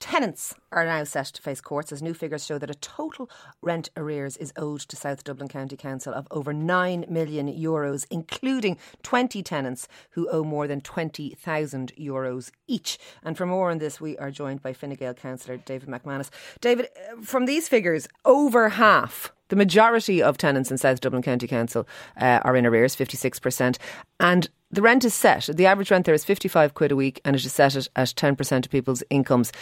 Tenants are now set to face courts as new figures show that a total rent arrears is owed to South Dublin County Council of over €9 million, including 20 tenants who owe more than €20,000 each. And for more on this, we are joined by Fine Gael councillor David McManus. David, from these figures, over half, the majority of tenants in South Dublin County Council are in arrears, 56%. And the rent is set. The average rent there is £55 a week, and it is set at 10% of people's incomes.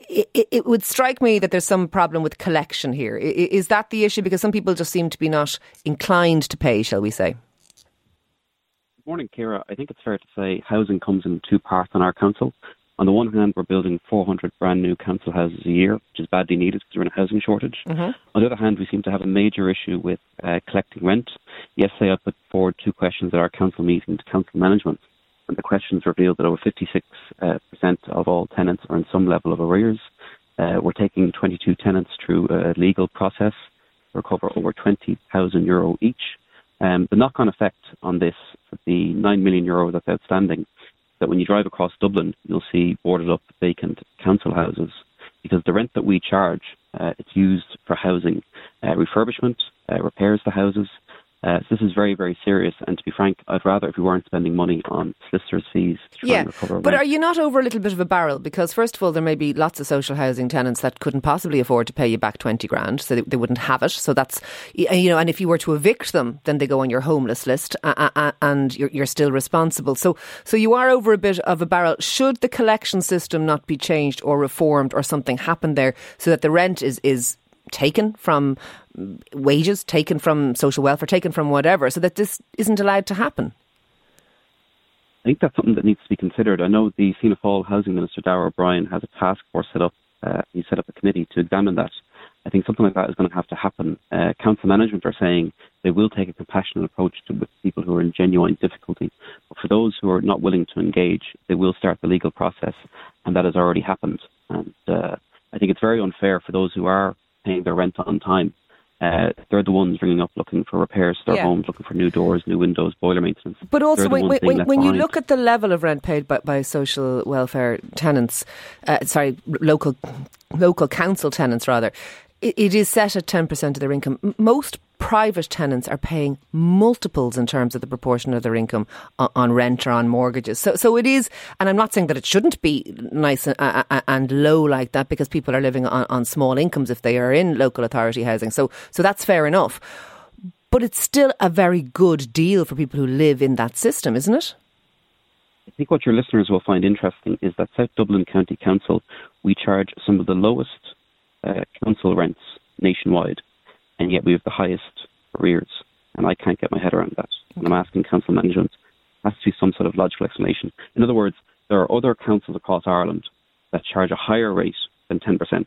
It would strike me that there's some problem with collection here. Is that the issue? Because some people just seem to be not inclined to pay, shall we say. Good morning, Keira. I think it's fair to say housing comes in two parts on our council. On the one hand, we're building 400 brand new council houses a year, which is badly needed because we're in a housing shortage. Mm-hmm. On the other hand, we seem to have a major issue with collecting rent. Yesterday, I put forward two questions at our council meeting to council management, and the questions revealed that over 56% of all tenants are in some level of arrears. We're taking 22 tenants through a legal process to recover over €20,000 each. The knock-on effect on this, the €9 million that's outstanding, that when you drive across Dublin, you'll see boarded up vacant council houses, because the rent that we charge, it's used for housing, refurbishment, repairs to houses. So this is very, very serious. And to be frank, I'd rather if we weren't spending money on solicitor's fees to try and recover rent. But are you not over a little bit of a barrel? Because first of all, there may be lots of social housing tenants that couldn't possibly afford to pay you back €20,000, so they wouldn't have it. So that's, you know, and if you were to evict them, then they go on your homeless list and you're still responsible. So you are over a bit of a barrel. Should the collection system not be changed or reformed or something happen there so that the rent is taken from wages, taken from social welfare, taken from whatever, so that this isn't allowed to happen? I think that's something that needs to be considered. I know the Senafall Housing Minister, Dara O'Brien, has a task force set up. He set up a committee to examine that. I think something like that is going to have to happen. Council management are saying they will take a compassionate approach to people who are in genuine difficulty. But for those who are not willing to engage, they will start the legal process, and that has already happened. And I think it's very unfair for those who are paying their rent on time. They're the ones ringing up looking for repairs to their homes, looking for new doors, new windows, boiler maintenance. But also when you look at the level of rent paid by social welfare tenants, local council tenants rather, it is set at 10% of their income. Most private tenants are paying multiples in terms of the proportion of their income on rent or on mortgages. So it is, and I'm not saying that it shouldn't be nice and low like that, because people are living on small incomes if they are in local authority housing. So that's fair enough. But it's still a very good deal for people who live in that system, isn't it? I think what your listeners will find interesting is that South Dublin County Council, we charge some of the lowest council rents nationwide, and yet we have the highest arrears, and I can't get my head around that. And I'm asking council management, there has to be some sort of logical explanation. In other words, there are other councils across Ireland that charge a higher rate than 10%,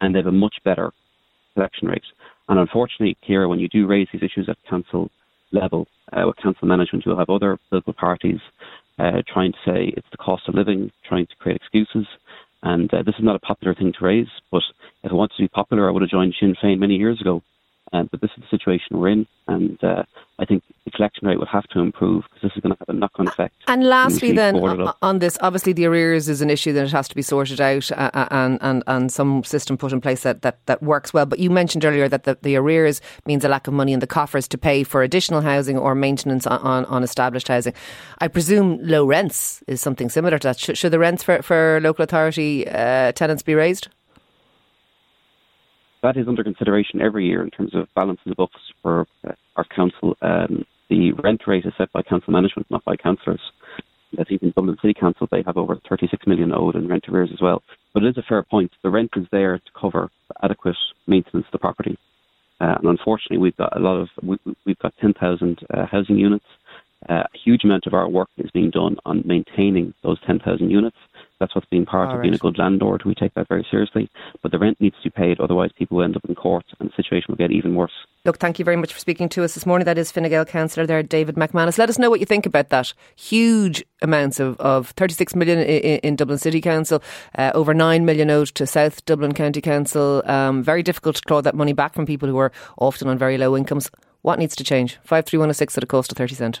and they have a much better collection rate. And unfortunately, Keira, when you do raise these issues at council level, with council management, you'll have other political parties trying to say it's the cost of living, trying to create excuses. And this is not a popular thing to raise, but if I wanted to be popular, I would have joined Sinn Féin many years ago. But this is the situation we're in, and I think the collection rate will have to improve, because this is going to have a knock-on effect. And lastly then, on this, obviously the arrears is an issue that it has to be sorted out and some system put in place that works well. But you mentioned earlier that the arrears means a lack of money in the coffers to pay for additional housing or maintenance on established housing. I presume low rents is something similar to that. Should the rents for local authority tenants be raised? That is under consideration every year in terms of balancing the books for our council. The rent rate is set by council management, not by councillors. That's even Dublin City Council. They have over 36 million owed in rent arrears as well. But it is a fair point. The rent is there to cover adequate maintenance of the property. And unfortunately, we've got 10,000 housing units. A huge amount of our work is being done on maintaining those 10,000 units. That's what's being part of being a good landlord. We take that very seriously. But the rent needs to be paid, otherwise people will end up in court and the situation will get even worse. Look, thank you very much for speaking to us this morning. That is Fine Gael councillor there, David McManus. Let us know what you think about that. Huge amounts of 36 million in Dublin City Council, over 9 million owed to South Dublin County Council. Very difficult to claw that money back from people who are often on very low incomes. What needs to change? 53106 at a cost of 30 cent.